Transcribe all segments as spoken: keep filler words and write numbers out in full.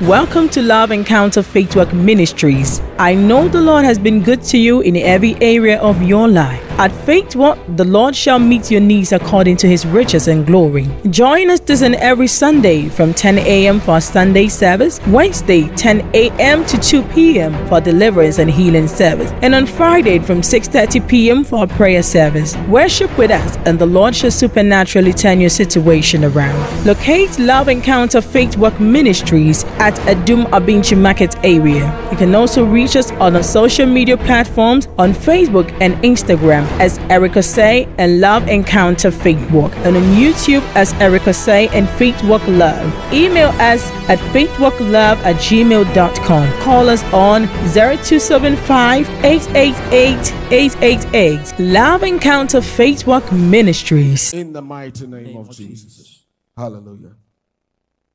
Welcome to Love Encounter Faithwork Ministries. I know the Lord has been good to you in every area of your life. At Faithwork, the Lord shall meet your needs according to His riches and glory. Join us this and every Sunday from ten a m for our Sunday service, Wednesday ten a m to two p m for deliverance and healing service, and on Friday from six thirty p m for our prayer service. Worship with us and the Lord shall supernaturally turn your situation around. Locate Love Encounter Faithwork Ministries at at Adum Abinchi Market area. You can also reach us on our social media platforms on Facebook and Instagram as Erica Say and Love Encounter Faithwork, and on YouTube as Erica Say and Faithwork Love. Email us at faithworklove at gmail dot com. Call us on zero two seven five, eight eight eight, eight eight eight. Love Encounter Faithwork Ministries. In the mighty name, name of Jesus. Jesus. Hallelujah.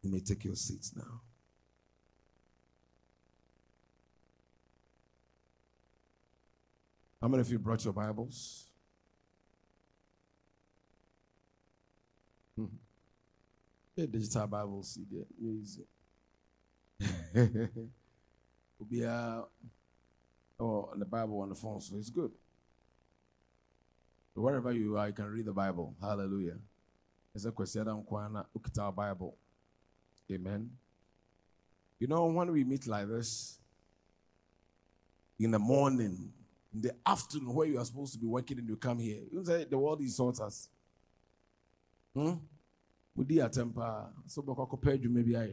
You may take your seats now. How many of you brought your Bibles? Hmm. The digital Bibles, they're easy. We'll be out or the Bible on the phone, so it's good. So wherever you are, you can read the Bible. Hallelujah. It's a question that Kwana Ukita Bible. Amen. You know, when we meet like this in the morning, in the afternoon, where you are supposed to be working and you come here, you say the world insults us. Hmm? We did a temper. So, because compared you maybe I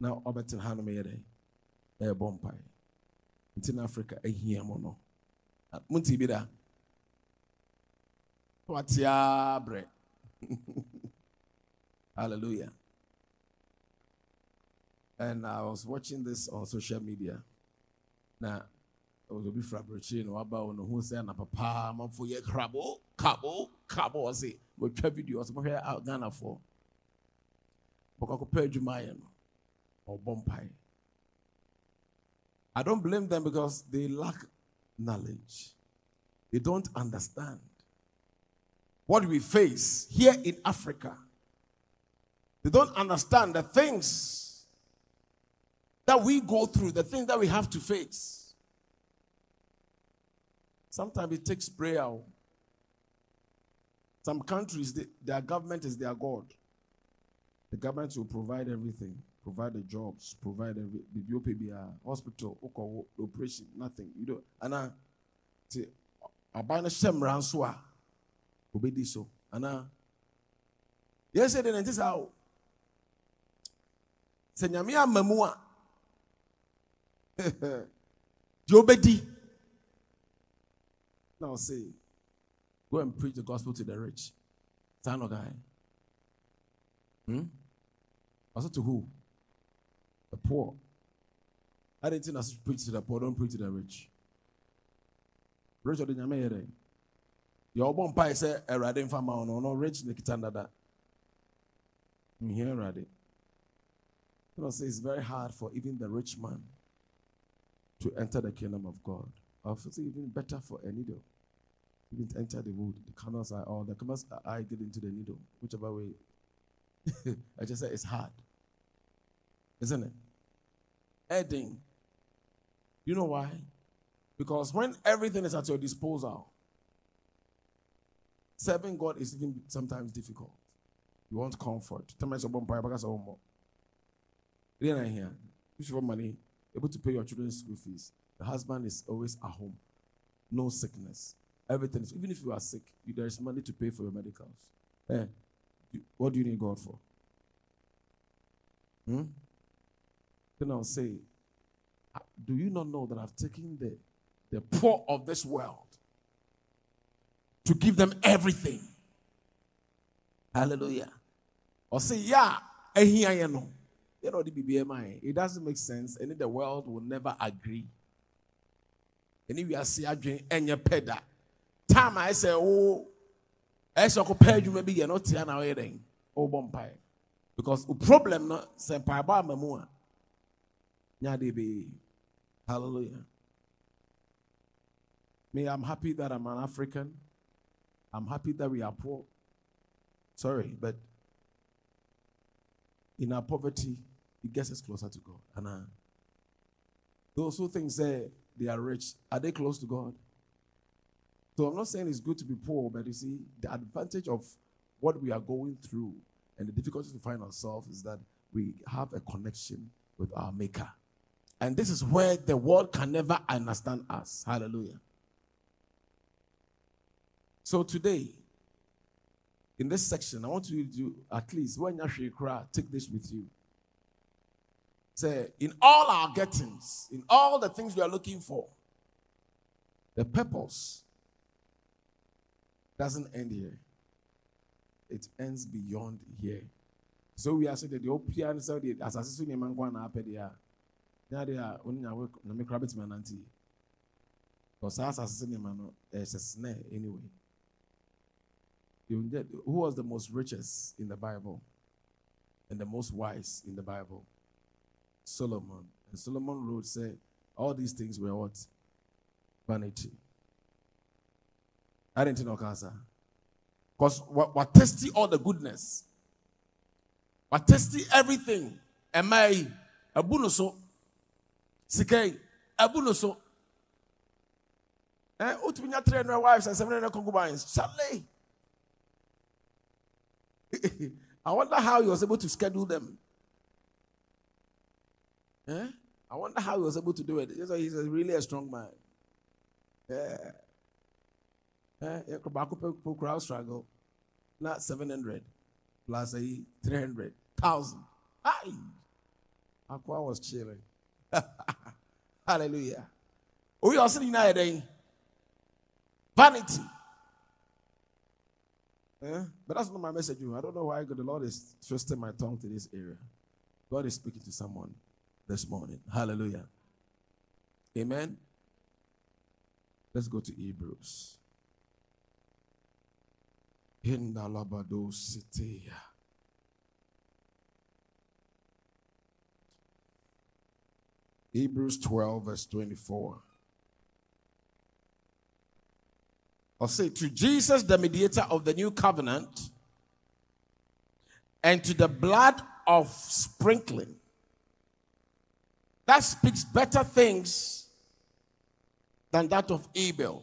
now Albert and Hannah made a bomb pie. It's in Africa, a year mono. Munti bida. What's ya bread? Hallelujah. And I was watching this on social media. Now, will be fabricating or about no who say na papa man for ye crabo cabo cabo say we try video so here out Ghana for because pejumaye no or bompai. I don't blame them because they lack knowledge. They don't understand what we face here in Africa. They don't understand the things that we go through, the things that we have to face. Sometimes it takes prayer. Some countries, they, their government is their God. The government will provide everything. Provide the jobs, provide every, the U P B R, hospital, oko, operation, nothing. You know, and I say, Abana Shem Ranswa, obedi so. And I, yesterday, and this is how. Senyamia Mamua, Jobedi. Now say, go and preach the gospel to the rich. Tano guy. Hmm? Also to who? The poor. I didn't think I should preach to the poor. Don't preach to the rich. Rich or the Nyamere. Your bomb pie say a radin farmer or no rich Nikitanda that. You hear Radin. You know, say it's very hard for even the rich man to enter the kingdom of God. Or even better for a needle. You didn't enter the wood. The canals are all. The canals are I get into the needle. Whichever way. I just said it's hard. Isn't it? Adding. You know why? Because when everything is at your disposal, serving God is even sometimes difficult. You want comfort. Tell me someone buy back some more. Then I hear. If you want money, able to pay your children's school fees. The husband is always at home. No sickness. Everything is, even if you are sick, you, there is money to pay for your medicals. Eh, you, what do you need God for? Hmm? Then I'll say, do you not know that I've taken the, the poor of this world to give them everything? Hallelujah. Or say, yeah, eh, here you know. You know the B B M I. It doesn't make sense, and the world will never agree. And we are see again any peda. Time I say, oh, I shall compare you maybe you're not here now anything. Oh, bumpy. Because the problem not say pay ba memua. Nya dey be. Hallelujah. Me, I'm happy that I'm an African. I'm happy that we are poor. Sorry, but in our poverty, it gets us closer to God. And uh, those who think say they are rich, are they close to God? So I'm not saying it's good to be poor, but you see, the advantage of what we are going through and the difficulties we find ourselves is that we have a connection with our Maker. And this is where the world can never understand us. Hallelujah. So today, in this section, I want you to, at least, when you take this with you. Say, in all our gettings, in all the things we are looking for, the purpose doesn't end here. It ends beyond here. So we are saying that the O P R and Saudi, as I said, they are only a work, no make rabbit man auntie. Because as I said, it's a snare anyway. Who was the most richest in the Bible and the most wise in the Bible? Solomon. And Solomon wrote, say, all these things were what? Vanity. I didn't know cancer. Because what tasty all the goodness. What tasty everything. Emai, abunoso, sikei, abunoso. Eh, utunya three hundred wives and seven hundred concubines. Charlie. I wonder how he was able to schedule them. Eh? I wonder how he was able to do it. He's, a, he's a really a strong man. Yeah. Eh? Crowd struggle. Not seven hundred. Plus a three hundred thousand. Hi! Aqua was chilling. Hallelujah. We are sitting here. Vanity. Yeah? But that's not my message. I don't know why the Lord is twisting my tongue to this area. God is speaking to someone this morning. Hallelujah. Amen. Let's go to Hebrews. In the Labado City. Hebrews twelve, verse twenty-four. I'll say, to Jesus, the mediator of the new covenant, and to the blood of sprinkling. That speaks better things than that of Abel.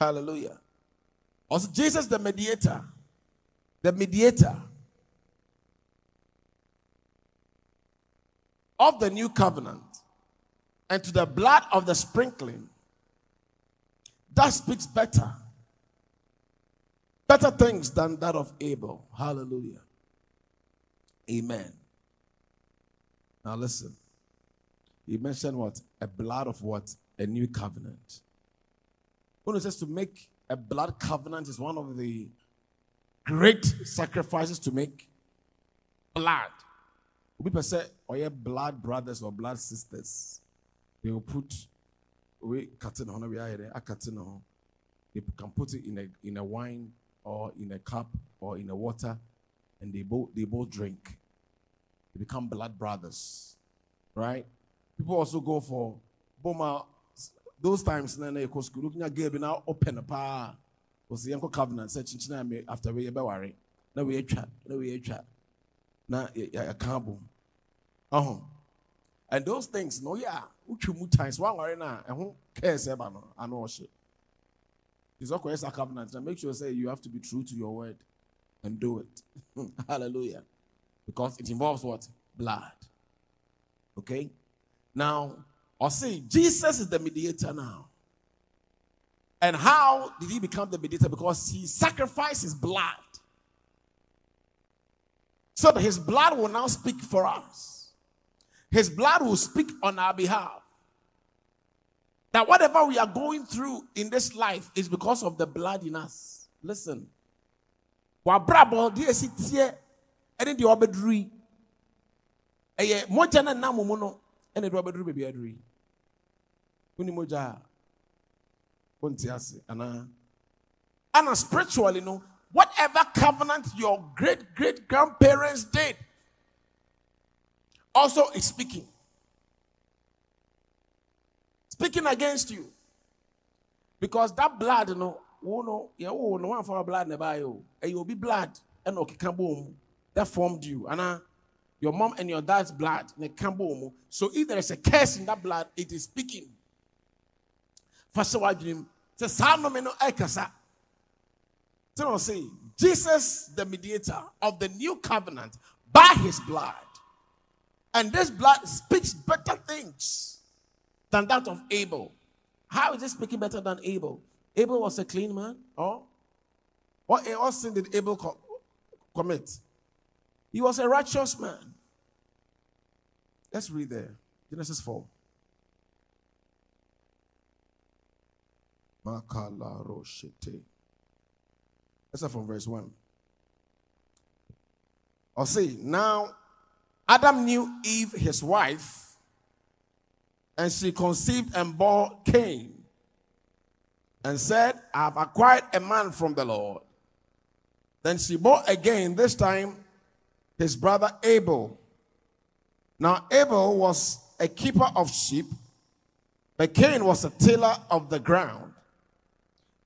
Hallelujah. Also, Jesus, the mediator, the mediator of the new covenant, and to the blood of the sprinkling. That speaks better. Better things than that of Abel. Hallelujah. Amen. Now listen. He mentioned what? A blood of what? A new covenant. When it says to make a blood covenant is one of the great sacrifices to make. Blood. People say, oh yeah, blood brothers or blood sisters. They will put We cutting on we are a cutting on. They can put it in a in a wine or in a cup or in a water, and they both they both drink. They become blood brothers, right? People also go for boma. Those times, na na you go school. Looking at girl, be now open up. Ah, was the uncle covenant said, "Chinchina me after we be worry. Now we chat. Now we chat. Now I can't boom. Uh huh." And those things, no, yeah, times one or another, and who cares about no, I know shit. It's all a covenant. And make sure you say you have to be true to your word and do it. Hallelujah. Because it involves what? Blood. Okay? Now, I'll say Jesus is the mediator now. And how did he become the mediator? Because he sacrificed his blood. So that his blood will now speak for us. His blood will speak on our behalf. That whatever we are going through in this life is because of the blood in us. Listen. And spiritually, you know, whatever covenant your great-great-grandparents did, also is speaking. Speaking against you. Because that blood, you know, oh no, yeah, oh no one for blood never you. And you'll be blood and okay, boom. That formed you. And your mom and your dad's blood. So if there is a curse in that blood, it is speaking. Jesus, the mediator of the new covenant, by his blood. And this blood speaks better things than that of Abel. How is it speaking better than Abel? Abel was a clean man. Oh? What, what sin did Abel co- commit? He was a righteous man. Let's read there. Genesis four. Let's start from verse one. I'll see. Now, Adam knew Eve, his wife, and she conceived and bore Cain, and said, I have acquired a man from the Lord. Then she bore again, this time, his brother Abel. Now, Abel was a keeper of sheep, but Cain was a tiller of the ground.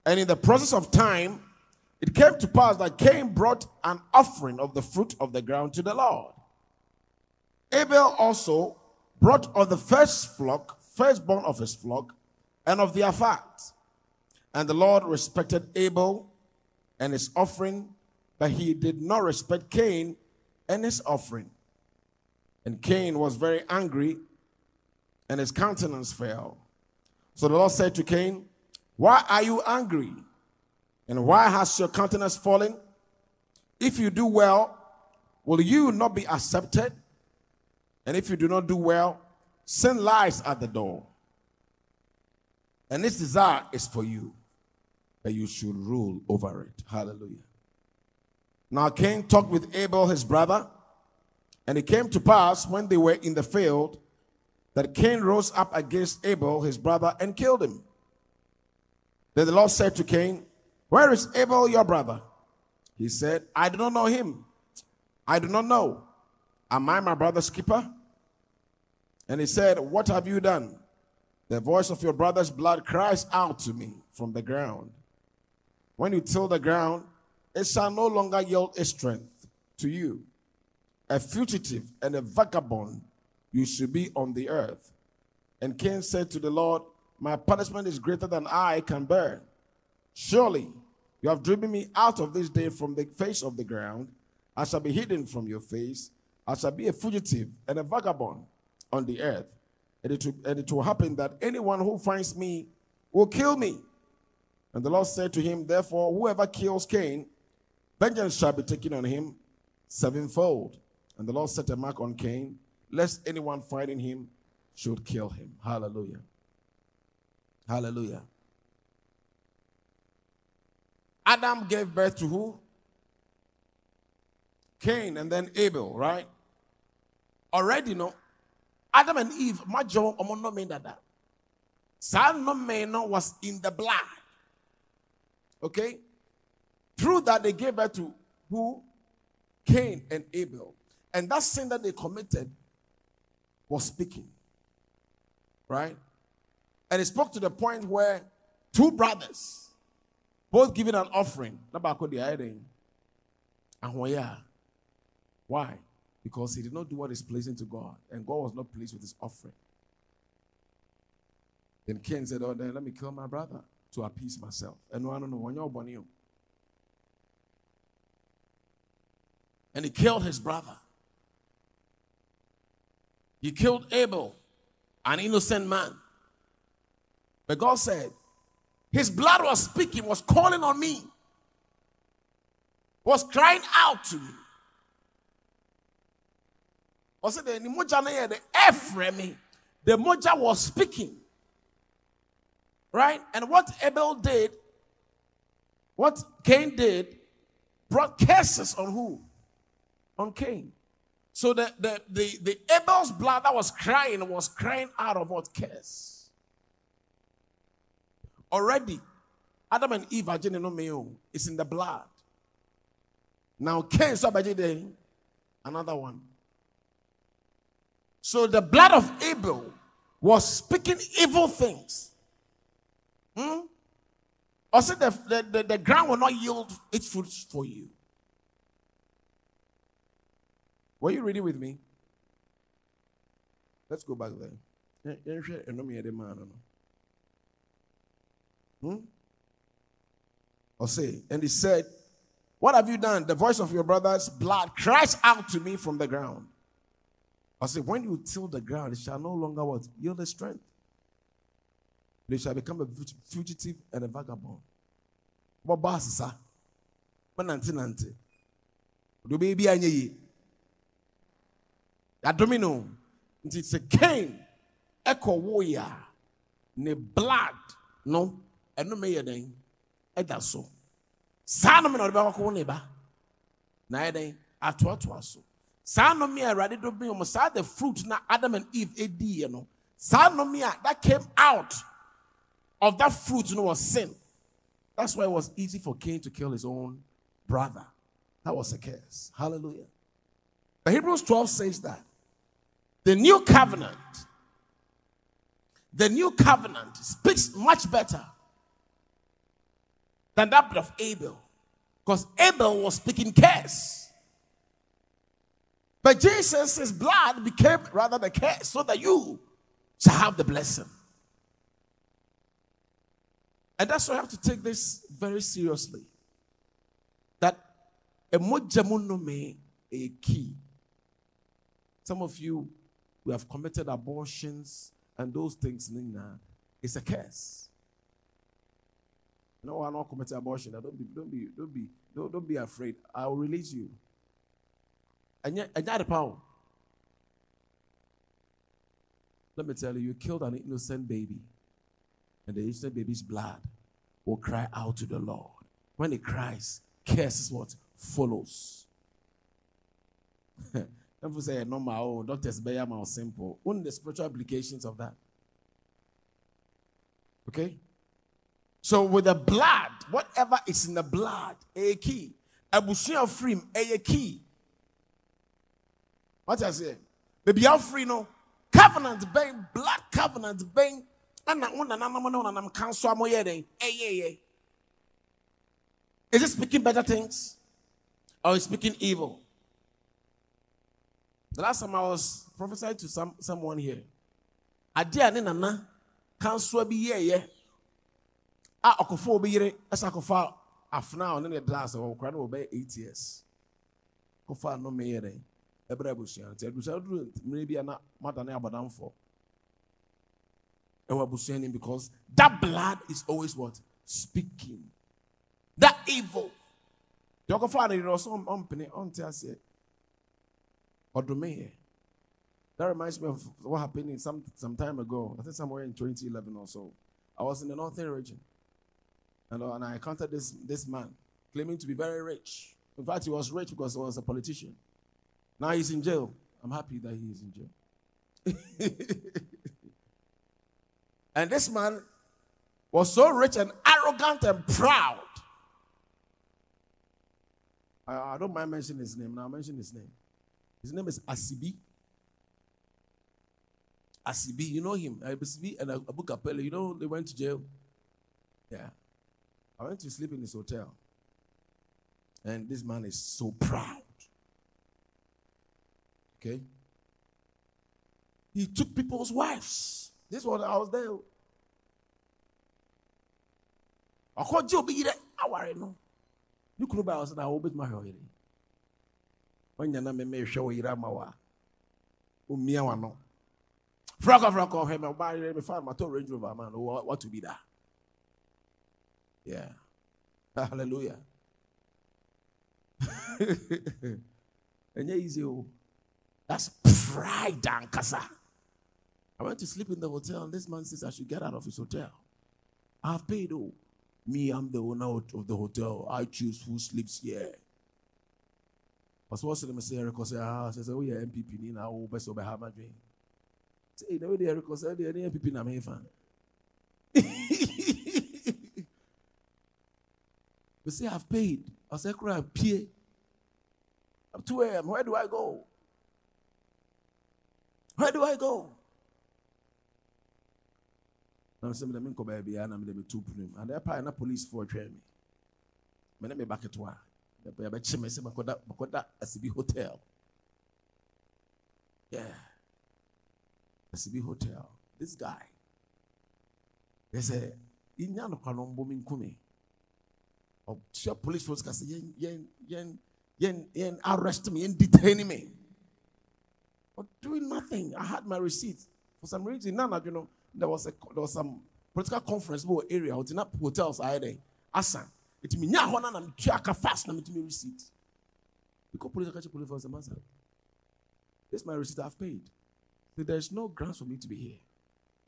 And in the process of time, it came to pass that Cain brought an offering of the fruit of the ground to the Lord. Abel also brought of the first flock, firstborn of his flock, and of their fat. And the Lord respected Abel and his offering, but he did not respect Cain and his offering. And Cain was very angry, and his countenance fell. So the Lord said to Cain, why are you angry? And why has your countenance fallen? If you do well, will you not be accepted? And if you do not do well, sin lies at the door. And this desire is for you, that you should rule over it. Hallelujah. Now Cain talked with Abel, his brother, and it came to pass when they were in the field that Cain rose up against Abel, his brother, and killed him. Then the Lord said to Cain, where is Abel, your brother? He said, I do not know him. I do not know. Am I my brother's keeper? And he said, what have you done? The voice of your brother's blood cries out to me from the ground. When you till the ground, it shall no longer yield its strength to you. A fugitive and a vagabond you should be on the earth. And Cain said to the Lord, my punishment is greater than I can bear. Surely you have driven me out of this day from the face of the ground. I shall be hidden from your face. I shall be a fugitive and a vagabond on the earth. And it, will, and it will happen that anyone who finds me will kill me. And the Lord said to him, therefore, whoever kills Cain, vengeance shall be taken on him sevenfold. And the Lord set a mark on Cain, lest anyone finding him should kill him. Hallelujah. Hallelujah. Adam gave birth to who? Cain and then Abel, right? Already, no. Adam and Eve, my job, I'm not mean that. San no man was in the blood. Okay? Through that, they gave birth to who? Cain and Abel. And that sin that they committed was speaking. Right? And it spoke to the point where two brothers, both giving an offering. Why? Because he did not do what is pleasing to God, and God was not pleased with his offering. Then Cain said, oh, then let me kill my brother to appease myself. And no, I don't know. When you're born, you. And he killed his brother. He killed Abel, an innocent man. But God said, his blood was speaking, was calling on me, was crying out to me. Also, the moja na the Ephraim, the moja was speaking, right? And what Abel did, what Cain did, brought curses on who? On Cain. So the the the, the Abel's blood that was crying was crying out of what curse? Already, Adam and Eve are genealogical. It's in the blood. Now Cain saw another one. So the blood of Abel was speaking evil things. Hmm? Also, the, the, the, the ground will not yield its fruits for you. Were you reading with me? Let's go back there. Hmm? Or say, and he said, what have you done? The voice of your brother's blood cries out to me from the ground. I say, when you till the ground, it shall no longer what? Yield the strength. They shall become a fugitive and a vagabond. What boss is that? Nanti nanti. Do baby anye. Adomino. It's a cane. Echo warrior. Ne blood. No. And no mayor then. And that's so. Sanum or Baco neighbor. Neither at what was so. Sanomia radidobin omosad the fruit na Adam and Eve ad you know. Sanomia that came out of that fruit you know, was sin. That's why it was easy for Cain to kill his own brother. That was a curse. Hallelujah. But Hebrews twelve says that the new covenant, the new covenant speaks much better than that of Abel. Because Abel was speaking curse. But Jesus' blood became rather the curse so that you shall have the blessing. And that's why I have to take this very seriously. That emojamunome a key. Some of you who have committed abortions and those things, Nina, it's a curse. No, I'm not committing abortion. Don't be, don't be, don't be, don't, don't be afraid. I will release you. Let me tell you, you killed an innocent baby, and the innocent baby's blood will cry out to the Lord. When it cries, curses what follows. People say, "No, my own doctors, bear my simple." What are the spiritual applications of that? Okay. So with the blood, whatever is in the blood, a key, a bushing of frame, a key. What I say? Baby, I'm free no. Covenant bang, blood covenant bang. And I want and I'm counsel more. Hey, hey, hey. Is it speaking better things? Or is it speaking evil? The last time I was prophesying to some someone here. I dare nana counsel be yeah, yeah. Ah, okofo be yere asakofo afna on the glass or crowd will be eight years. Kofa no me here. Because that blood is always what? Speaking. That evil. That reminds me of what happened in some, some time ago. I think somewhere in twenty eleven or so. I was in the northern region. And, and I encountered this, this man claiming to be very rich. In fact, he was rich because he was a politician. Now he's in jail. I'm happy that he is in jail. And this man was so rich and arrogant and proud. I, I don't mind mentioning his name. Now I'll mention his name. His name is Asibi. Asibi, you know him. Asibi and Abu Kapele, you know they went to jail. Yeah. I went to sleep in his hotel. And this man is so proud. Okay. He took people's wives. This was I was there. I called you, be there. I worry no. You could buy us and I obeyed my holiday. When you're not me, show you that my wife. Umiawano. Frog of rock of him, I'll buy me find my tow Range Rover, man. What to be that? Yeah. Hallelujah. And yeah, easy. That's pride, Ankasa. I went to sleep in the hotel, and this man says I should get out of his hotel. I've paid all. Me, I'm the owner of the hotel. I choose who sleeps here. But what's the message? Erica says, "Ah, says oh yeah, N P P Nina, oh best over have my dream." Say, "No, the Erica says the N P P Nina me fan." But say I've paid. I said, "Cry, pay." Up two A M Where do I go? Where do I go? I'm saying, I'm going to I'm going to And they're probably not police for training. I'm going to back at one. I'm going to A C B Hotel. Yeah. A C B Hotel. This guy. They say, Inyano Kanombomin Kume. Or two police force can say, Yen, Yen, Yen, Yen, Yen, arrest me, Yen, detain me. But doing nothing. I had my receipt. For some reason, Nana, you know, there was a there was some political conference in area. I was in hotels. I had a Asan. It means Yahona and Chiaka fast. I'm to me receipt. Because political police force a matter. This is my receipt I've paid. So there's no grounds for me to be here.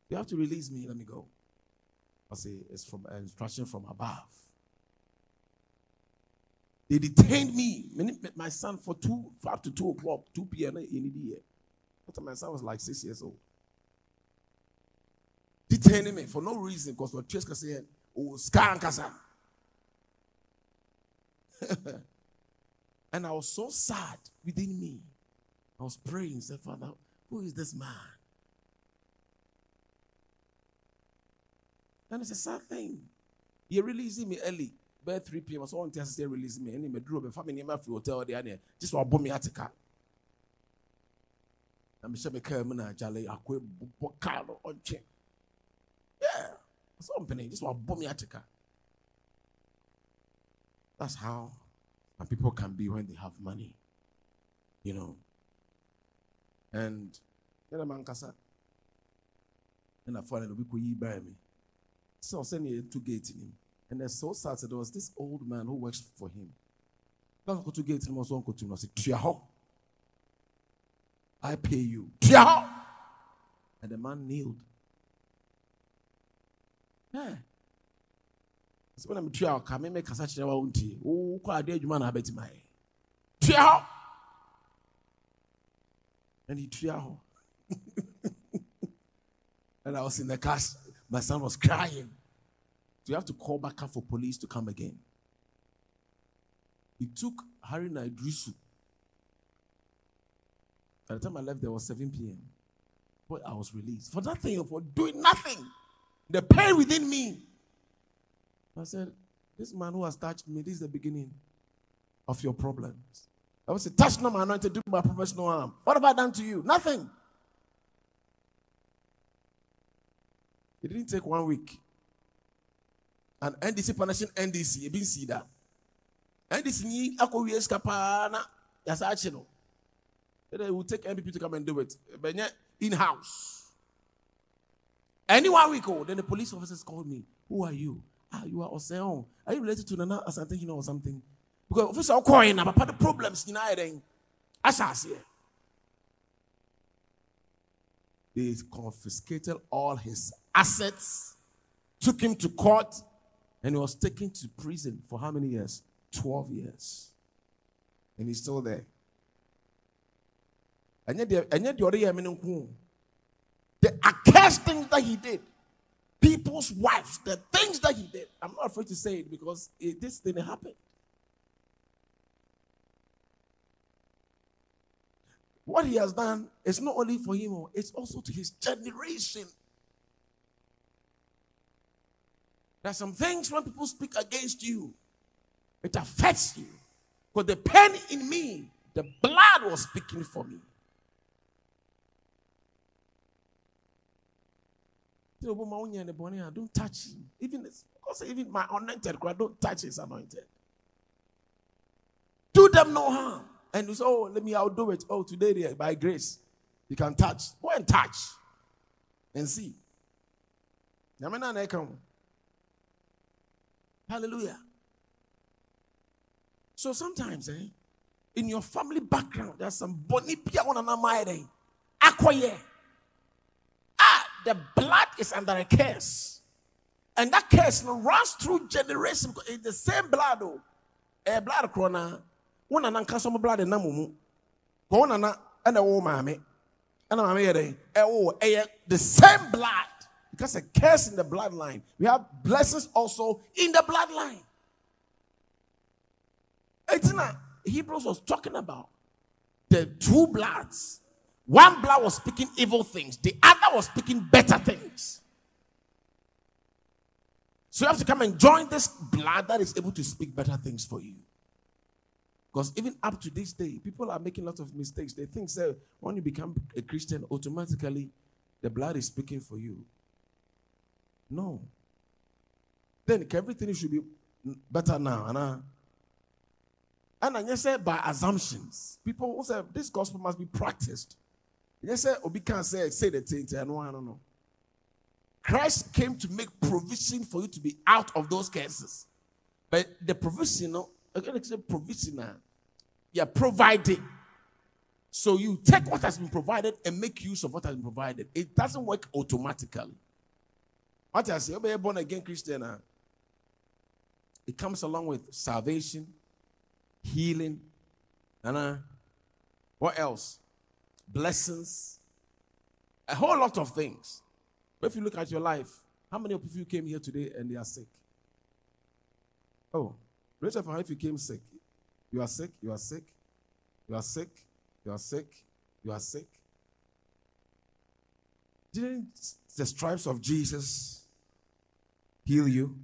You have to release me. Let me go. I say it's from an instruction from above. They detained me, my son, for two, for up to two o'clock, two p m in the year. But my son was like six years old. Detaining me for no reason because my church said, "Oh, scan kasa." And I was so sad within me. I was praying, said, "Father, who is this man?" And it's a sad thing. He released me early, by three p m I was on Thursday releasing me. And he drew a family member from hotel there. Just want to bomb me at the car. I'm sure my car man actually acquired Bocalo on check. Yeah, it's opening. Just want to bomb me at the car. That's how people can be when they have money, you know. And you know, man, kasa. And I found it we could buy me. So I was sending a two gate in him. And then so sad that there was this old man who works for him. Two gate in him was one go to him. I said, Triaho. I pay you. Triaho. And the man kneeled. Yeah. So when I'm Triaho, come and make a such a won't he? Oh, quite a dead man, I bet my Triaho. And he Triaho. And I was in the cast. My son was crying. So you have to call back up for police to come again. It took Haruna Idrisu. By the time I left, there was seven p m But I was released. For nothing, for doing nothing. The pain within me. I said, this man who has touched me, this is the beginning of your problems. I would say, touch not my anointed, do my professional harm. What have I done to you? Nothing. It didn't take one week. And N D C punishing N D C, you didn't see that. N D C ni akowe eskapana yasachi no. Then it will take N P P to come and do it. But in house. Any one week old, then the police officers called me. Who are you? Ah, you are Oseon. Are you related to Nana Asante Hina or something? Because officer calling about the problems in Iden. Asasi. They confiscated all his assets, took him to court, and he was taken to prison for how many years? twelve years. And he's still there. And yet, the, and yet the, other year, the accursed things that he did, people's wives, the things that he did, I'm not afraid to say it because it, this thing happened. What he has done is not only for him, it's also to his generation. There are some things when people speak against you, it affects you. Because the pain in me, the blood was speaking for me. Don't touch him. Even, because even my anointed, don't touch his anointed. Do them no harm. And you say, oh, let me, I'll do it. Oh, today, by grace, you can touch. Go and touch. And see. Hallelujah. So sometimes, eh, in your family background, there's some bonipia on another Aquaye. Ah, the blood is under a curse. And that curse runs through generations. It's the same blood, though. A blood corona. One and uncustom blood and namumu. Go on and a woman, mammy. And I'm here. Oh, the same blood. Because a curse in the bloodline. We have blessings also in the bloodline. It's not Hebrews was talking about the two bloods. One blood was speaking evil things, the other was speaking better things. So you have to come and join this blood that is able to speak better things for you. Because even up to this day, people are making lots of mistakes. They think that when you become a Christian, automatically The blood is speaking for you. No. Then everything should be better now. And I, and I just say by assumptions. People who say this gospel must be practiced. They say, Obi can't say, say the thing. I know, I don't know. Christ came to make provision for you to be out of those cases. But the provisional, provisional, you are providing. So you take what has been provided and make use of what has been provided. It doesn't work automatically. What I say, you're born again Christian. It comes along with salvation, healing, and what else? Blessings, a whole lot of things. But if you look at your life, how many of you came here today and they are sick? Oh, Rachel, if you came sick, you are sick, you are sick, you are sick, you are sick, you are sick. Didn't the stripes of Jesus heal you?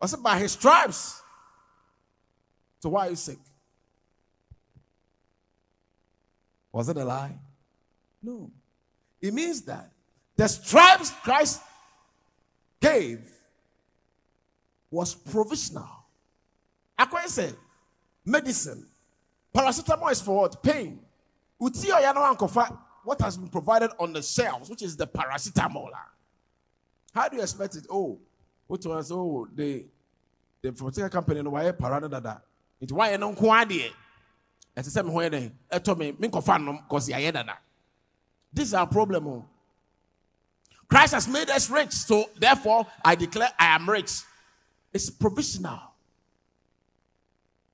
I said, by his stripes. So why are you sick? Was it a lie? No. It means that the stripes Christ gave was provisional. I can say medicine. Paracetamol is for what? Pain. What has been provided on the shelves, which is the paracetamol. How do you expect it? Oh, what was oh the the particular company in why paranada? It why non quadie. At the same way, I told me, because he had that. This is our problem. Christ has made us rich, so therefore I declare I am rich. It's provisional.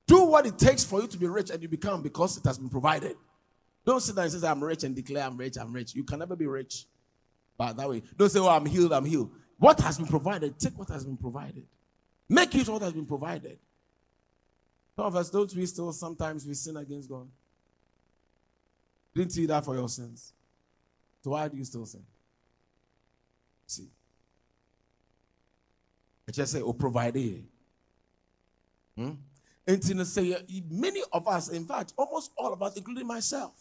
Do what it takes for you to be rich, and you become because it has been provided. Don't sit there and say I'm rich and declare I'm rich, I'm rich. You can never be rich, but that way. Don't say, oh, I'm healed, I'm healed. What has been provided? Take what has been provided. Make use of what has been provided. Some of us, don't we still sometimes we sin against God? Didn't he die for your sins? So why do you still sin? See. I just say, oh, provide it. Hmm? And say, many of us, in fact, almost all of us, including myself.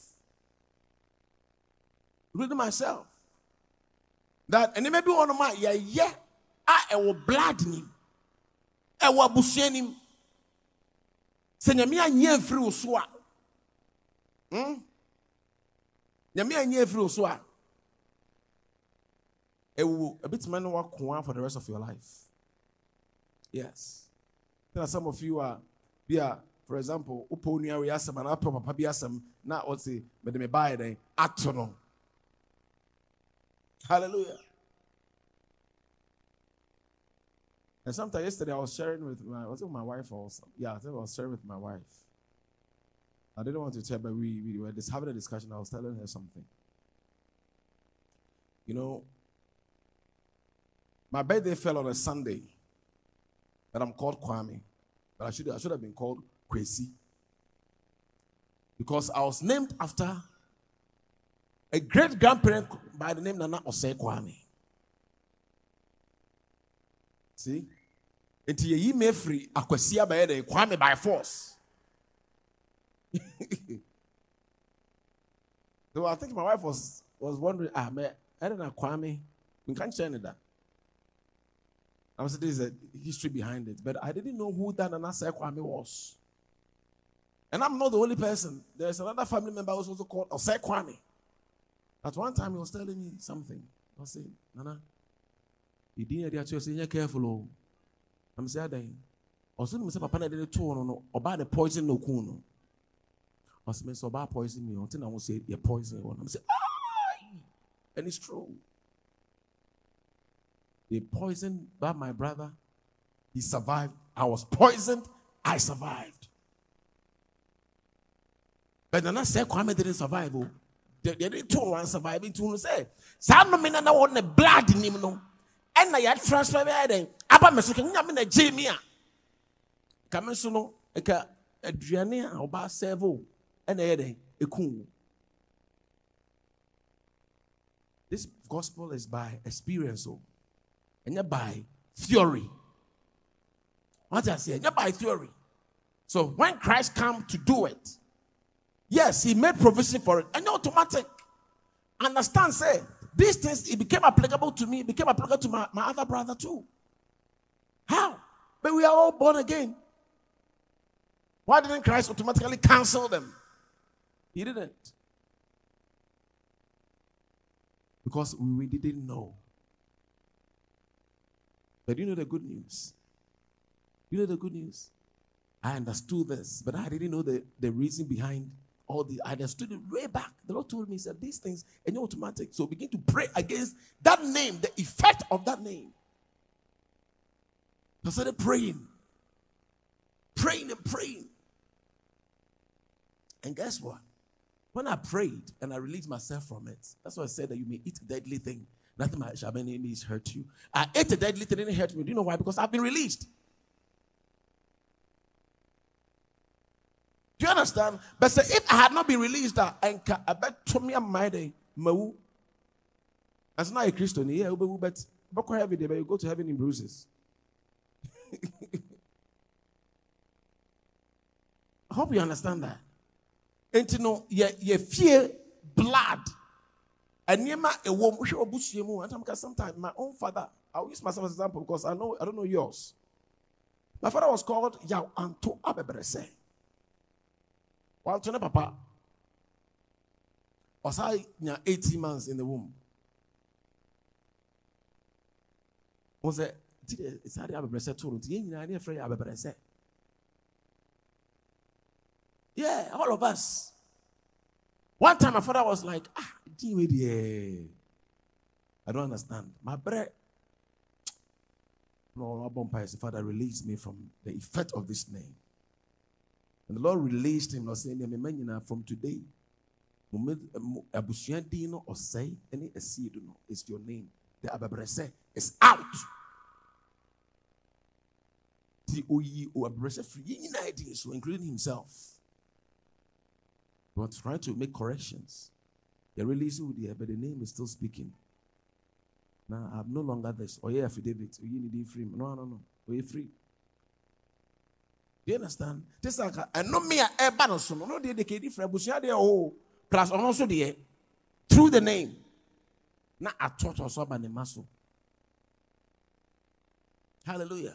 Including myself. That, and it may be one of my, yeah, yeah, I will blood him. I will bush him. Nyamia nye free uswa. Hmm? Nyamia nye free uswa. It will a bit man walk on for the rest of your life. Yes. There are some of you are here, for example, upo ni ari asam and apo papa bi asam na oti me de me buy den atono. Hallelujah. And sometime yesterday, I was sharing with my, was it my wife or something? Yeah, I think I was sharing with my wife. I didn't want to tell, but we, we were just having a discussion. I was telling her something. You know, my birthday fell on a Sunday, and I'm called Kwame. But I should, I should have been called Kwesi. Because I was named after a great-grandparent by the name Nana Osei Kwame. See? It ye me free akwasia by the Kwame by force. So I think my wife was was wondering, ah me, I don't know Kwame. We can't share that. I was there's a history behind it, but I didn't know who that Nana Osei Kwame was. And I'm not the only person. There's another family member who's also called Osei Kwame. At one time he was telling me something. I was saying, Nana. He didn't have to say, careful. I'm saying, I was saying, Papa, I didn't know about the poison. No, no. I was saying, about poison. You until I was saying, you're poison. I'm saying, ah! And it's true. They poisoned by my brother. He survived. I was poisoned. I survived. But Nana said, Kwame didn't survive. They didn't two one surviving. Two say, some men are not on the blood in him. No. And I had transferred them. Abba Mesuka, I'm in a Jamia. Camesuno, a Adriana, or Bar Servo, and a cool. This gospel is by experience, and not by theory. What I say, not by theory. So when Christ came to do it, yes, he made provision for it, and automatic. Understand, say, these things, it became applicable to me. It became applicable to my, my other brother too. How? But we are all born again. Why didn't Christ automatically cancel them? He didn't. Because we didn't know. But you know the good news. You know the good news. I understood this, but I didn't know the, the reason behind all the. I understood it way back. The Lord told me, said, these things are not automatic. So begin to pray against that name, the effect of that name. I started praying. Praying and praying. And guess what? When I prayed and I released myself from it, that's why I said that you may eat a deadly thing. Nothing shall by any means hurt you. I ate a deadly thing and it hurt me. Do you know why? Because I've been released. Do you understand? But say, if I had not been released, I bet to me on my day, as not a Christian, yeah, but you go to heaven in bruises. I hope you understand that. And you know, you fear blood. And you sometimes my own father, I'll use myself as an example because I know I don't know yours. My father was called Yaw Anto Abebrese. Wantone Papa. Was I eighteen months in the womb? Was it? It's not a yeah, all of us. One time my father was like, ah, I don't understand. My bread. Lord, Father, release me from the effect of this name. And the Lord released him, Lord, saying, from today, it's your name. The Ababrese is out. So including himself. They were trying to make corrections. They're releasing with the but the name is still speaking. Now I'm no longer this. Oh yeah, affidavit. You need free. No, no, no. We're free. Do you understand? This like I know me a banner. No, they decayed free. But she had their whole plus also the through the name. Now I taught us about the muscle. Hallelujah.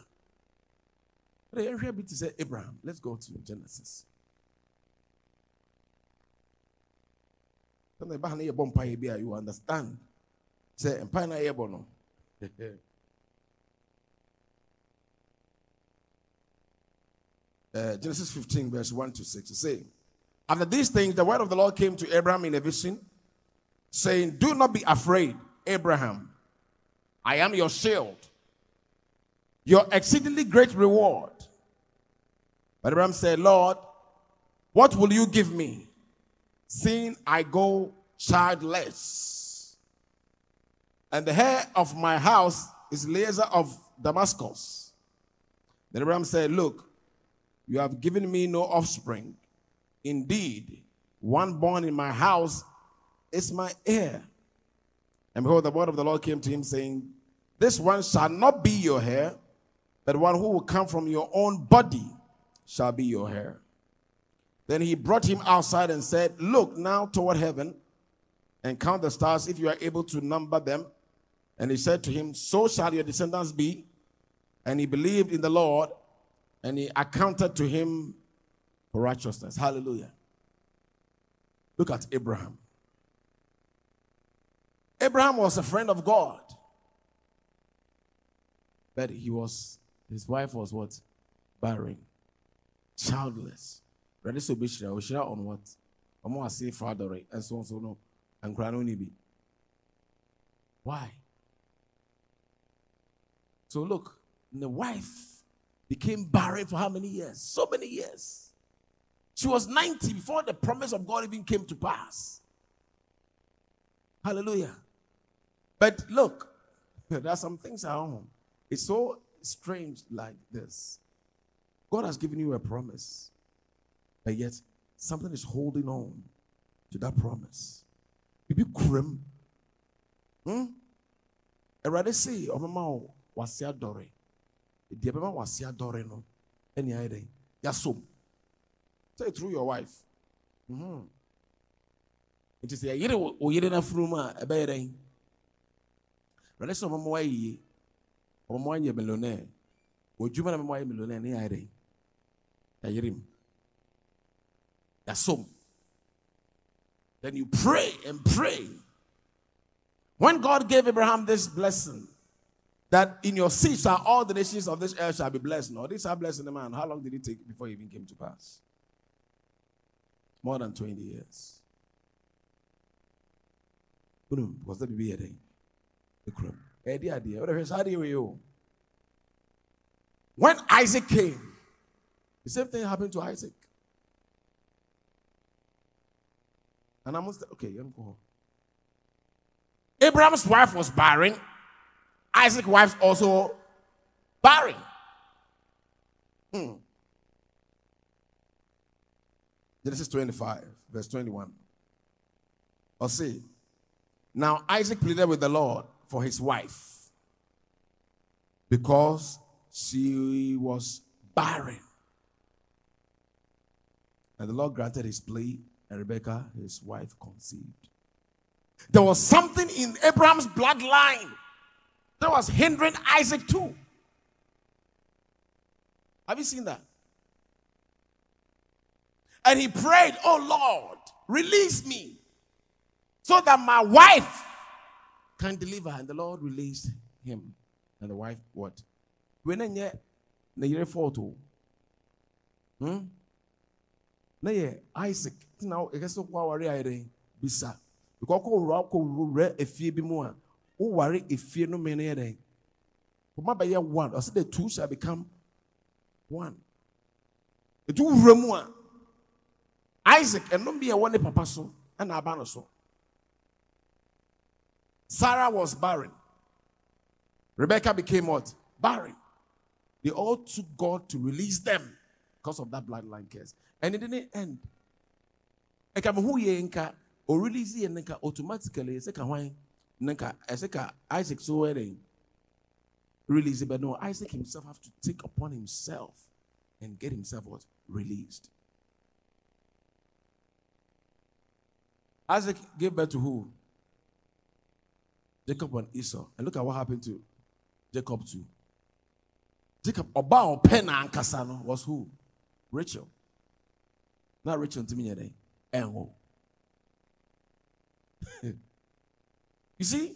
But I hear me to say Abraham. Let's go to Genesis. You understand? Say empire bono. Genesis fifteen, verse one to six. Say, after these things, the word of the Lord came to Abraham in a vision, saying, "Do not be afraid, Abraham. I am your shield, your exceedingly great reward." But Abraham said, "Lord, what will you give me? Seeing I go childless, and the heir of my house is Eliezer of Damascus." Then Abraham said, "Look, you have given me no offspring. Indeed, one born in my house is my heir." And behold, the word of the Lord came to him, saying, "This one shall not be your heir, but one who will come from your own body shall be your heir." Then he brought him outside and said, "Look now toward heaven and count the stars if you are able to number them." And he said to him, "So shall your descendants be." And he believed in the Lord, and he accounted to him for righteousness. Hallelujah. Look at Abraham. Abraham was a friend of God. But he was, his wife was what? Barren. Childless. Radiso Bishra, Oshira on what? I'm going to say father, and so on, so no. And Granonibi. Why? So look, the wife became barren for how many years? So many years. She was ninety before the promise of God even came to pass. Hallelujah. But look, there are some things at home. It's so strange like this. God has given you a promise. But yet, something is holding on to that promise. You be grim. Hmm? I rather say, Omama was your dore. The Abema was your dore, no? Any idea? Yasum. Say it through your wife. Mm hmm. It is a year or year and a fruma, a bearing. Relation of Moye or Moye Melone, or Juma Moye Melone, I read. Tayirim. That's so. Then you pray and pray. When God gave Abraham this blessing, that in your seed shall all the nations of this earth shall be blessed. No, this shall bless the man. How long did it take before it even came to pass? More than twenty years. Because that be a day. When Isaac came, the same thing happened to Isaac. And I must okay, young go. Abraham's wife was barren. Isaac's wife also barren. Hmm. Genesis twenty-five, verse twenty-one. Or see, now Isaac pleaded with the Lord for his wife because she was barren. And the Lord granted his plea, and Rebekah, his wife, conceived. There was something in Abraham's bloodline that was hindering Isaac too. Have you seen that? And he prayed, oh Lord, release me so that my wife can deliver. And the Lord released him. And the wife, what? When you get photo, hmm? Isaac, now I guess worry bisa. Because rock if you be more. Who worry if you no many one. I said the two shall become one. The two remua. Isaac and no be a one papa so and abano so. Sarah was barren. Rebecca became what? Barren. They all took God to release them because of that bloodline curse. And it didn't end. Eka who yenka or release yenka automatically seka wine nanka eseka Isaac so wedding release, but no, Isaac himself have to take upon himself and get himself what released. Isaac gave birth to who? Jacob and Esau. And look at what happened to Jacob too. Jacob Obao Pena and Kasano was who? Rachel. Not Rachel Timinyade. And you see?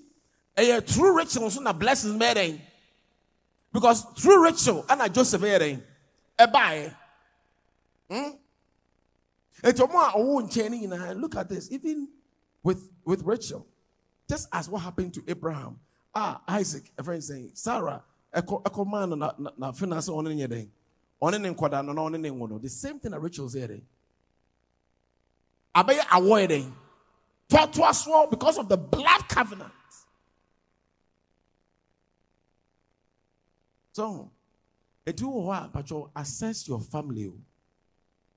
A true Rachel was not blessed marrying. Because through Rachel and Joseph marrying, a buy. Hmm? Look at this. Even with, with Rachel, just as what happened to Abraham, ah, Isaac, a friend saying, Sarah, a command on na finance on any day, on any quarter, on any one. The same thing that Rachel said. Abaya avoiding, taught to us because of the blood covenant. So, a two while, but you assess your family.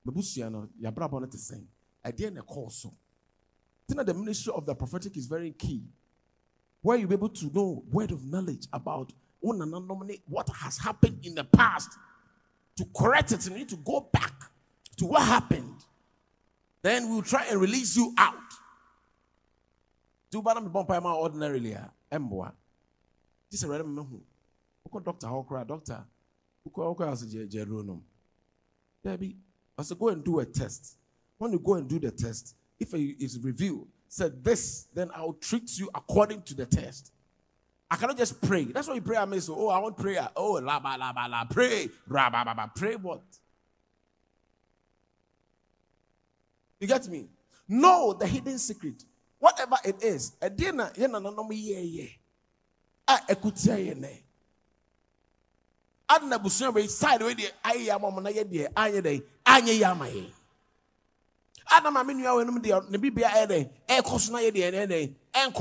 Mabusiano, your brother wanted to sing. I didn't call so. The ministry of the prophetic is very key. Where you'll be able to know word of knowledge about what has happened in the past. To correct it, you need to go back to what happened. Then we'll try and release you out. Do Banam Bompama ordinarily, Mboa. This is a remember who? Doctor Hokra, Doctor Hokra as a Jeronum. Debbie. I said, go and do a test. When you go and do the test, if it's revealed, said this, then I'll treat you according to the test. I cannot just pray. That's why you pray. I may say, oh, I want prayer. Oh, la ba la ba la, pray. Ra ba ba ba, pray what? You get me? Know the hidden secret. Whatever it is. A dinner, yeah, no me yeah yeah. Ah, I could say yeah. I don't know side with the I am on my idea. I am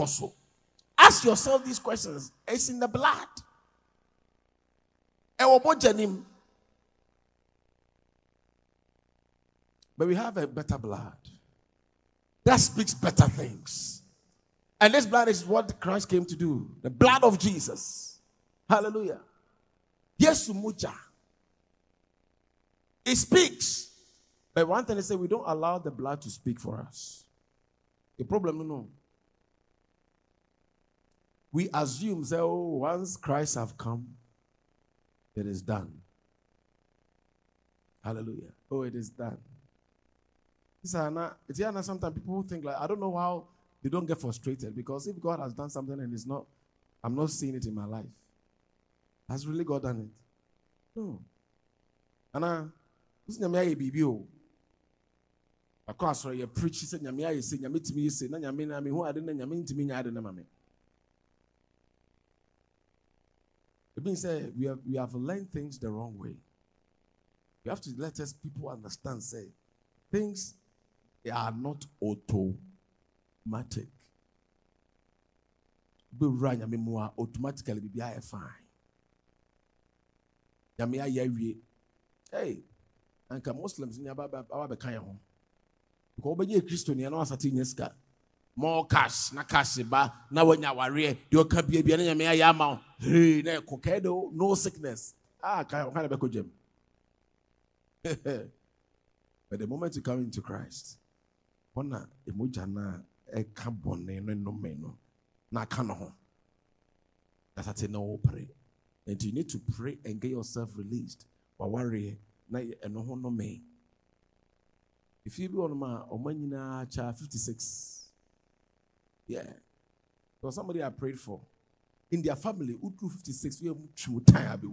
I ask yourself these questions. It's in the blood. But we have a better blood that speaks better things. And this blood is what Christ came to do. The blood of Jesus. Hallelujah. Yes, Mucha. It speaks. But one thing they say, we don't allow the blood to speak for us. The problem, you know. we assume that oh, once Christ have come, it is done. Hallelujah. Oh, it is done. Sometimes people think like, I don't know how they don't get frustrated, because if God has done something and it's not, I'm not seeing it in my life, has really God done it? No. And I, of course, you preach, you say, you say, you say, you say, you say, you say, you It means that we have, we have learned things the wrong way. You have to let us people understand, say, things they are not automatic. Be run, I mean, more automatically be fine. I mean, hey, and Muslims in our Kaya home. Because when you're a Christian, you're not a Satiniska. More cash, na cash, ba, na wanya warrior, you can be a Bianna, me, I am out. Hey, no cokedo, no sickness. Ah, Kaya, kind of a gem. But the moment you come into Christ, ona emojana e ka bone no no me no na ka no ho. That's it, no pray. And you need to pray and get yourself released. Wa worry na no ho no me. If you be on ma omanyina cha fifty-six. Yeah. So somebody I prayed for in their family who drew fifty-six, we have to tie abi.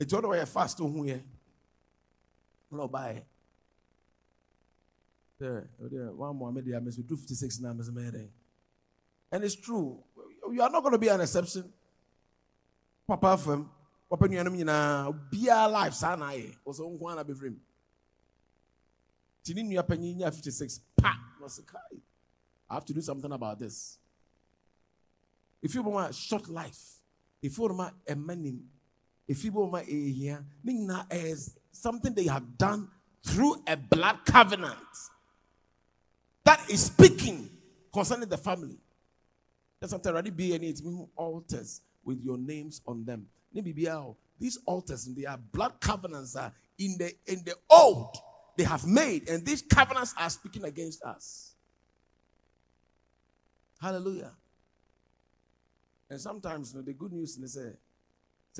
It's all the way fast to here. No buy. There, one more media, Mister fifty-six now, Mister Mary. And it's true. You are not going to be an exception. Papa from Papa Nyanamina, be alive, son. I was on one of him. Tinin Yapaninia fifty-six. Pa! I have to do something about this. If you want a short life, if you want a man. If people are here, is something they have done through a blood covenant that is speaking concerning the family. There's something already be any altars with your names on them. These altars, they are blood covenants are in the in the old they have made, and these covenants are speaking against us. Hallelujah. And sometimes, you know, the good news is they say,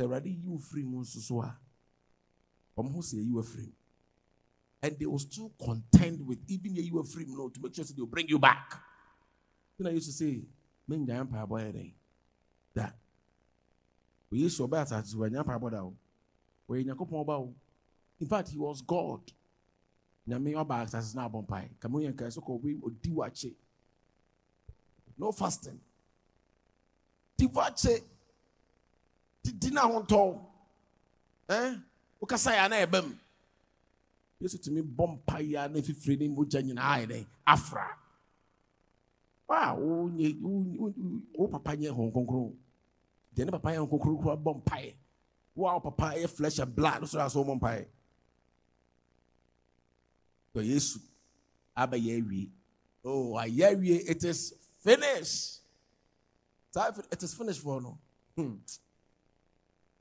you free you free, and they will still contend with even you were free no to make sure they'll bring you back. You know, I used to say, "Ming the empire boy that we used to bat at when empire boy where in in fact he was God. Nyame back as now bumpy. Come on, can so we diwache. No fasting. Diwache. Dinner on tall, eh? Ukasaya na ebem. Yesu to me bompaya na fifreni mujanyin aide afra. Wow, o nye o papa nye honkonkro. Dene papa nye honkonkro kwa bompaye. Wow, papa e flesh and blood so aso bompaye. So Yesu abayewi. Oh, ayewi it is finished. It is finished for no. Hmm.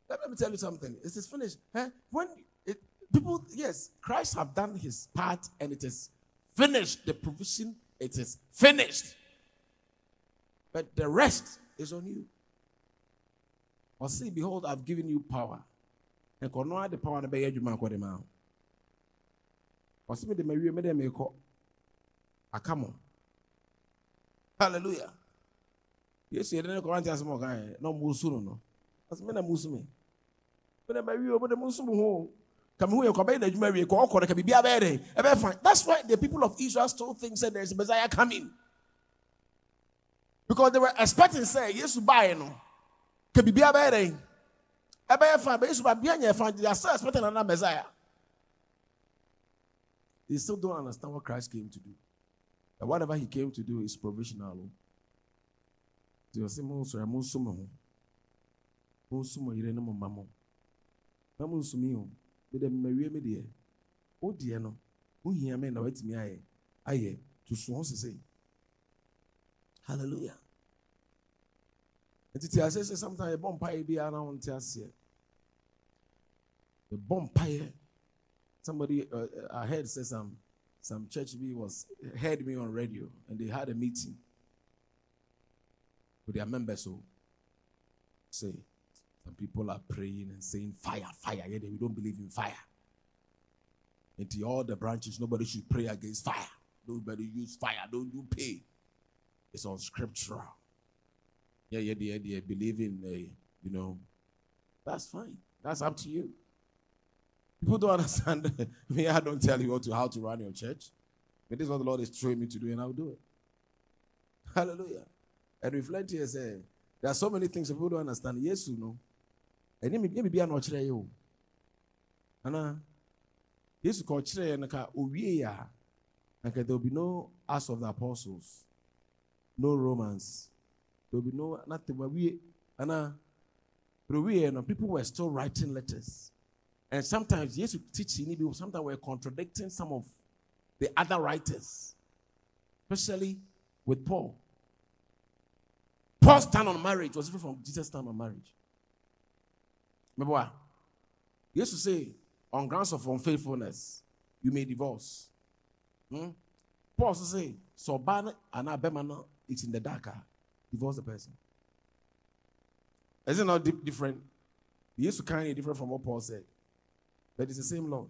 Let me tell you something. It is finished. Eh? When it, people, yes, Christ have done his part and it is finished. The provision, it is finished. But the rest is on you. Or see, behold, I've given you power. And konoa the power na be yejuma ko de ma. Or see me de mawie me de me ko. Akamo. Hallelujah. Yes, you didn't go and tell some guy. No musuru no. As men are Muslim. That's why the people of Israel still think that there is a Messiah coming. Because they were expecting, say, yes, buy no. Can be a better. A better fan, but they are still expecting another Messiah. They still don't understand what Christ came to do. And whatever he came to do is provisional. They will say, Muslim. Hallelujah. Sometimes a bomb pie be around here. The bomb pie. Somebody uh, I heard say some some church B was heard me on radio and they had a meeting. with their members. So say some people are praying and saying fire, fire. Yeah, we don't believe in fire. Into all the branches, nobody should pray against fire. Nobody use fire. Don't you pay? It's unscriptural. Yeah, yeah, yeah, yeah. Believe in, uh, you know, that's fine. That's up to you. People don't understand. Me, I don't tell you what to, how to run your church. But this is what the Lord is training me to do, and I'll do it. Hallelujah. And reflect here, say, there are so many things people don't understand. Yes, you know. And you may be an orchard. And yes, you can say, there will be no Acts of the Apostles, no Romans. There will be no nothing. But we, and we, and people were still writing letters. And sometimes, yes, you teach in it, sometimes we're contradicting some of the other writers, especially with Paul. Paul's stand on marriage was different from Jesus' stand on marriage. Remember what? He used to say, on grounds of unfaithfulness, you may divorce. Hmm? Paul used to say, so ban and abemana, it's in the darker. Divorce the person. Isn't that different? He used to kind of different from what Paul said. But it's the same Lord.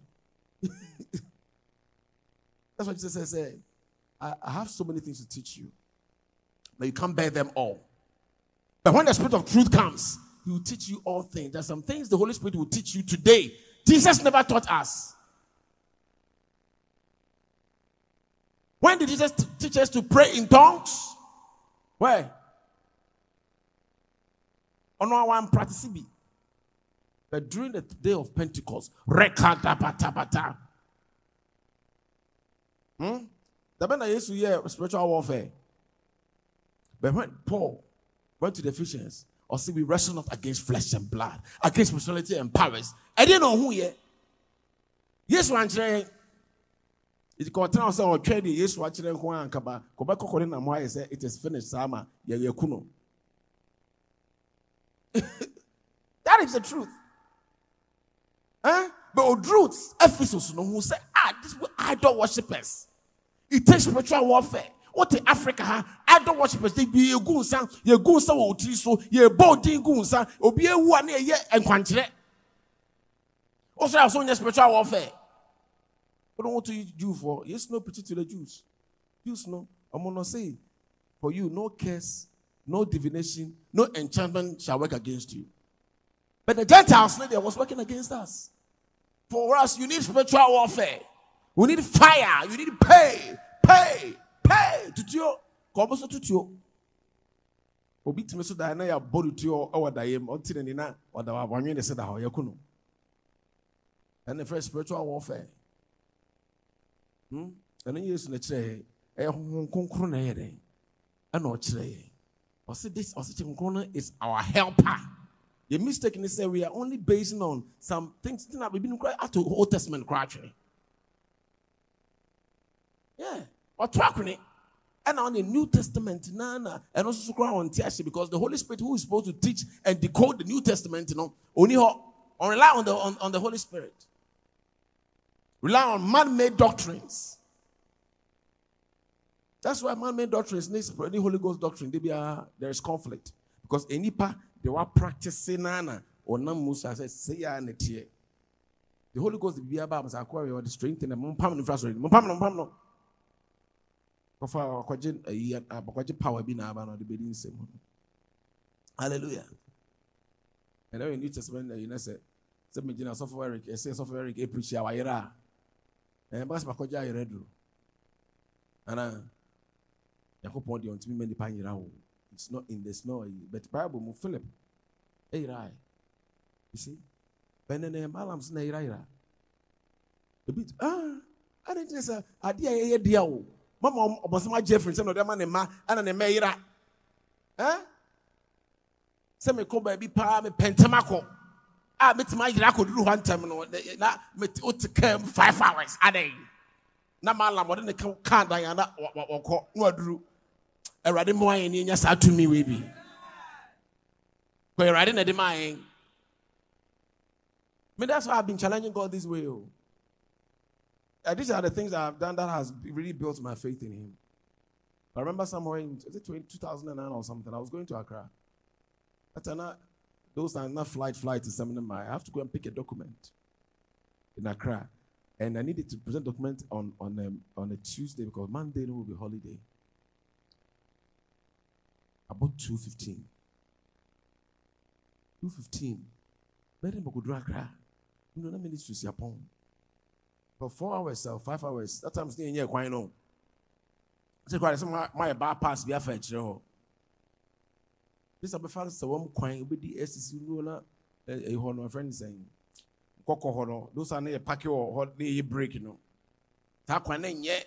That's what Jesus said. I, I have so many things to teach you, but you can't bear them all. But when the Spirit of truth comes, He will teach you all things. There's some things the Holy Spirit will teach you today. Jesus never taught us. When did Jesus t- teach us to pray in tongues? Where? On our one practice. But during the day of Pentecost, rekadabata. Hmm? The man that used to hear spiritual warfare. But when Paul went to the Ephesians, or see, we wrestle not against flesh and blood, against personality and powers. I didn't know who yet. Yes, one day it called us or trade. Yes, one day who and Kaba, Kobako Korina Moya said, it is finished, Sama, Yayakuno. That is the truth. Huh? But the truth, Ephesus, who said, ah, this will idol worshippers. It takes spiritual warfare. What in Africa, idol worshippers, they be a goon son, your goon son will treat so, your bolding goon son, will be a one year and quantity. Also, I was on your spiritual warfare. But don't want to do for, yes, no particular Jews. Jews, no, I'm going to say, for you, no curse, no divination, no enchantment shall work against you. But the Gentiles, they was working against us. For us, you need spiritual warfare. We need fire. You need pay, pay, pay. Tutio, komboso tutio. Obi timeso da na ya bodu tutio awa da yem ontine ni na oda wa wanwe ne se da ho yakuno. And the first spiritual warfare. Hmm. And Yesu na kire e honkonkro na yede. And o kire. O say this o say honkonkro is our helper. The mistake is that we are only basing on some things that we've been crying out to Old Testament gradually. Yeah. Or talking it. And on the New Testament, nana, and also cry on Tiashi, because the Holy Spirit who is supposed to teach and decode the New Testament, you know, only on rely on the on, on the Holy Spirit. Rely on man-made doctrines. That's why man-made doctrines needs the Holy Ghost doctrine. They be, uh, there is conflict. Because any part they were practicing nana or non Musa said, say and the Holy Ghost be about acquire the strength and the mum pam infrastructure. Mum pam no. Hallelujah. And then in New Testament, you know, say, "Some people software Eric, say software Eric, I preach our era." And because my country is red, and I, I go point the on to me many pan era. It's not in the snow, but Bible move Philip. Era, you see, when the Malams na era era, the bit ah, I didn't just say, "I did, I did, I did." Mama, obasama Jeffrey, some of them are ma, and an meira. Eh? Some me come baby pa me pentamako. Ah, me tuma ira ko duru one time no. Na me otikam five hours a day. Na malam odi ne kan dan na okọ no aduru. Ewrade mo ayen ni nya sa tumi we bi. Ko ewrade na de ma ayen. Me that's why I've been challenging God this way. Oh. These are the things that I've done that has really built my faith in Him. I remember somewhere in is it two thousand nine or something, I was going to Accra. That's another, those are not flight, flight to seminar. I have to go and pick a document in Accra. And I needed to present document on, on, um, on a Tuesday because Monday will be holiday. About two fifteen. two fifteen. For four hours or five hours, that time staying here quite long. So quite some my bar pass be a fetch. This is a first one coin with the S C ruler. A honor friend saying, Coco Honor, those are near pack or hot day break, you know. Taquanen yet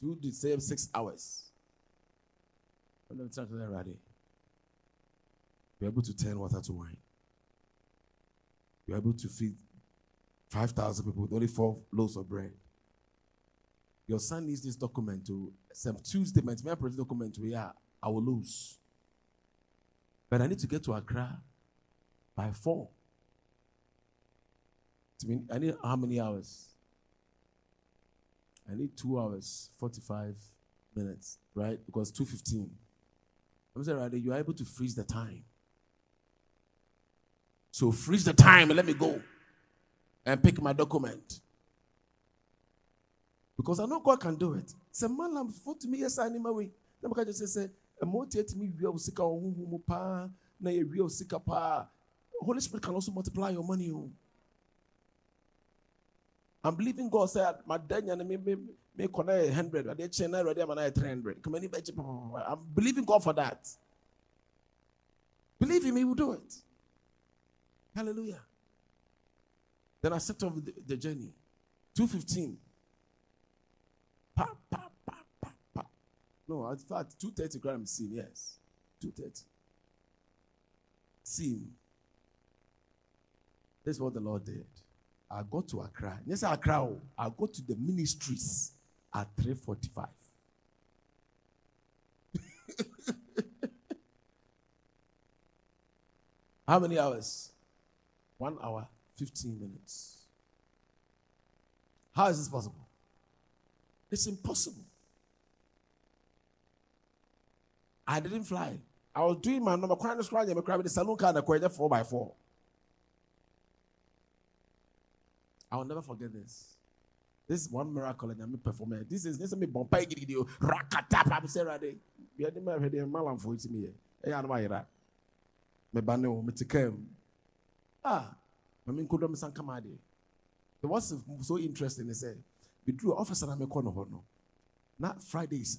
to the same six hours. I'm not trying to be ready. We're able to turn water to wine. We're able to feed five thousand people with only four loaves of bread. Your son needs this document to some Tuesday, my present document we are, I will lose. But I need to get to Accra by four. I mean, I need how many hours? I need two hours, forty-five minutes, right? Because two fifteen. I'm saying, right, you are able to freeze the time. So freeze the time and let me go and pick my document. Because I know God can do it. Say, man, I'm forty me yes, I need my way. Then I just say, motivate me, we are sick or who pa, na we are sick pa. Holy Spirit can also multiply your money. I'm believing God said, my dad may connect a hundred, I did channel already, I'm at three hundred. Come any I'm believing God for that. Believe him, he will do it. Hallelujah. Then I set off the, the journey. two fifteen. Pa, pa, pa, pa, pa. No, in fact, two thirty grams seen, yes. two thirty. Seen. That's what the Lord did. I go to Accra. Yes, Accra. I go to the ministries at three forty-five. How many hours? One hour, fifteen minutes. How is this possible? It's impossible. I didn't fly. I was doing my number. Crying, crying, crying with the saloon car and I cried four by four. I will never forget this. This is one miracle and I'm performing. This is this is me bumpy video. Rakata, I'm saying right there. We had never heard a man for it me. Hey, I know why that. Me banu, me tikem. Ah, I mean, could not miss Kamadi. The what's so interesting is that we drew officer and I'm corner no. Not Fridays,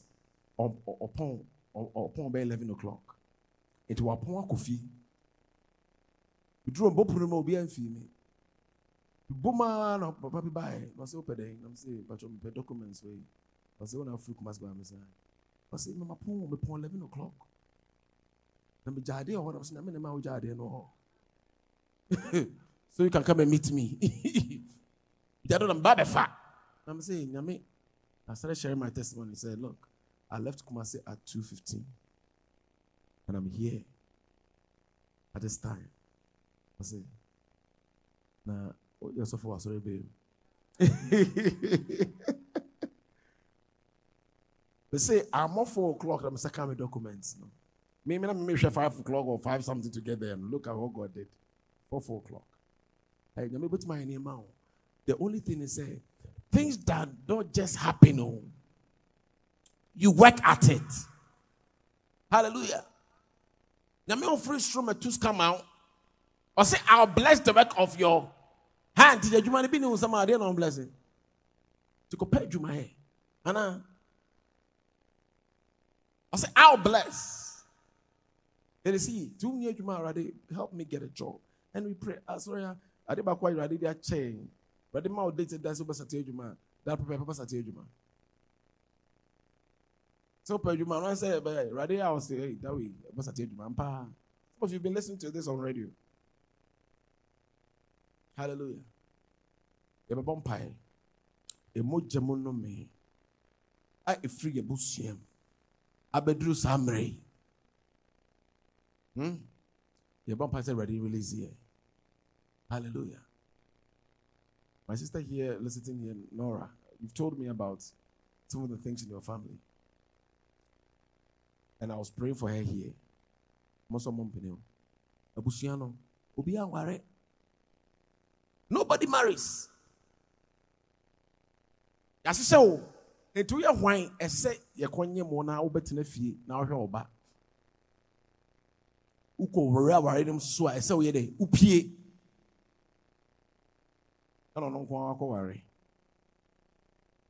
or upon or upon by eleven o'clock. It was upon coffee. We drew a book room will be and female. Boomer, no, Papa, buy. I say, open I'm saying, but you documents. Way. I say, when I flew, must buy me. I say, Mama, pon, me pon eleven o'clock. I'm be jade or what I'm saying. I'm in my jade no. So you can come and meet me. They don't bad fat. I'm saying, Yami. I started sharing my testimony. He said, look, I left Kumasi at two fifteen, and I'm here at this time. I say, now. Oh, you're so far, sorry, babe. They say, I'm off four o'clock, I'm stuck with documents. No? Maybe I'm maybe five o'clock or five something to get there and look at what God did. Four, four o'clock. Hey, let me put my name out. The only thing is, say, things that don't just happen, no. You work at it. Hallelujah. Let me offer from a tooth come out. Or say, I'll bless the work of your hand did you want to be on some idea on blessing? To compare you my Anna. I say, I'll bless. They see, two near you already help me get a job. And we pray. I sorry, I did quite ready their chain. But the mouth dated that's over Saturday man. That prepare purpose at man. So Pejuman, I say, but Radi, I was say, hey, that way, was at man. Some of you've been listening to this on radio. Hallelujah. Eba bompae. Emo jamono me. I free a bushiem. Abedru samre. Hmm? Your bompae said ready release here. Hallelujah. My sister here, listening here, Nora, you've told me about some of the things in your family. and I was praying for her here. Nobody marries. As you say, and to your wine, I say, you're going to be a fee now. You're back. Uko, wherever I am, so I saw you there. Upie. I don't know how to worry.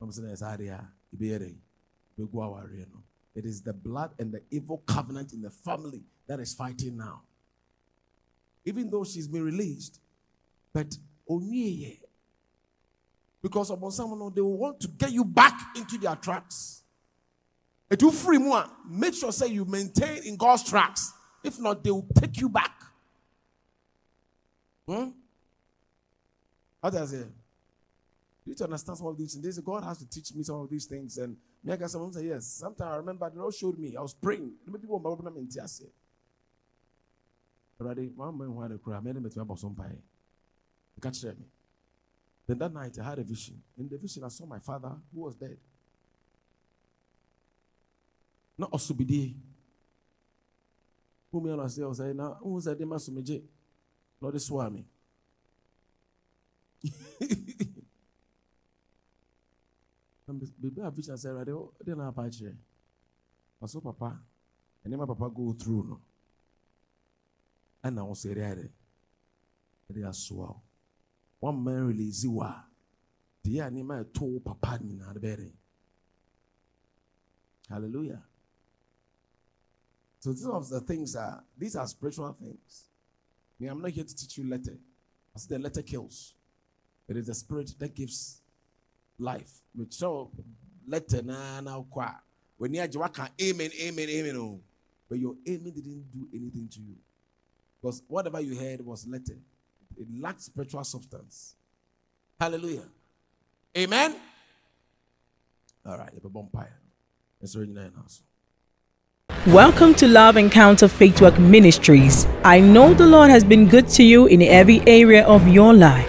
I'm saying, as I be a day. It is the blood and the evil covenant in the family that is fighting now. Even though she's been released, but only because upon someone they will want to get you back into their tracks. If you free more, make sure say you maintain in God's tracks. If not, they will take you back. Hmm? How does it? You need to understand some of these things. God has to teach me some of these things. And me, I guess someone say yes. Sometimes I remember the Lord showed me. I was praying. People were opening in tears. Already, one man wanted to cry. Many met me about some pie. Catch me. Then that night I had a vision. In the vision I saw my father who was dead. Not Osubidi. Who me I say I was saying now who said they must meje? Lord Swami. Baby, I vision said I didn't have a chair. I saw Papa, and then my Papa go through no. And I was saying they are swell. One man release you are. The animal told Papa in our bed. Hallelujah. So these are the things are these are spiritual things. I mean, I'm not here to teach you letter. I said the letter kills. It is the spirit that gives life. Which so letter na na kwa. When you can amen, amen, amen. Oh. But your amen didn't do anything to you. Because whatever you heard was letter. It lacks spiritual substance. Hallelujah. Amen. All right, you're a vampire. It's already nine hours. Welcome to Love Encounter Faithwork Ministries. I know the Lord has been good to you in every area of your life.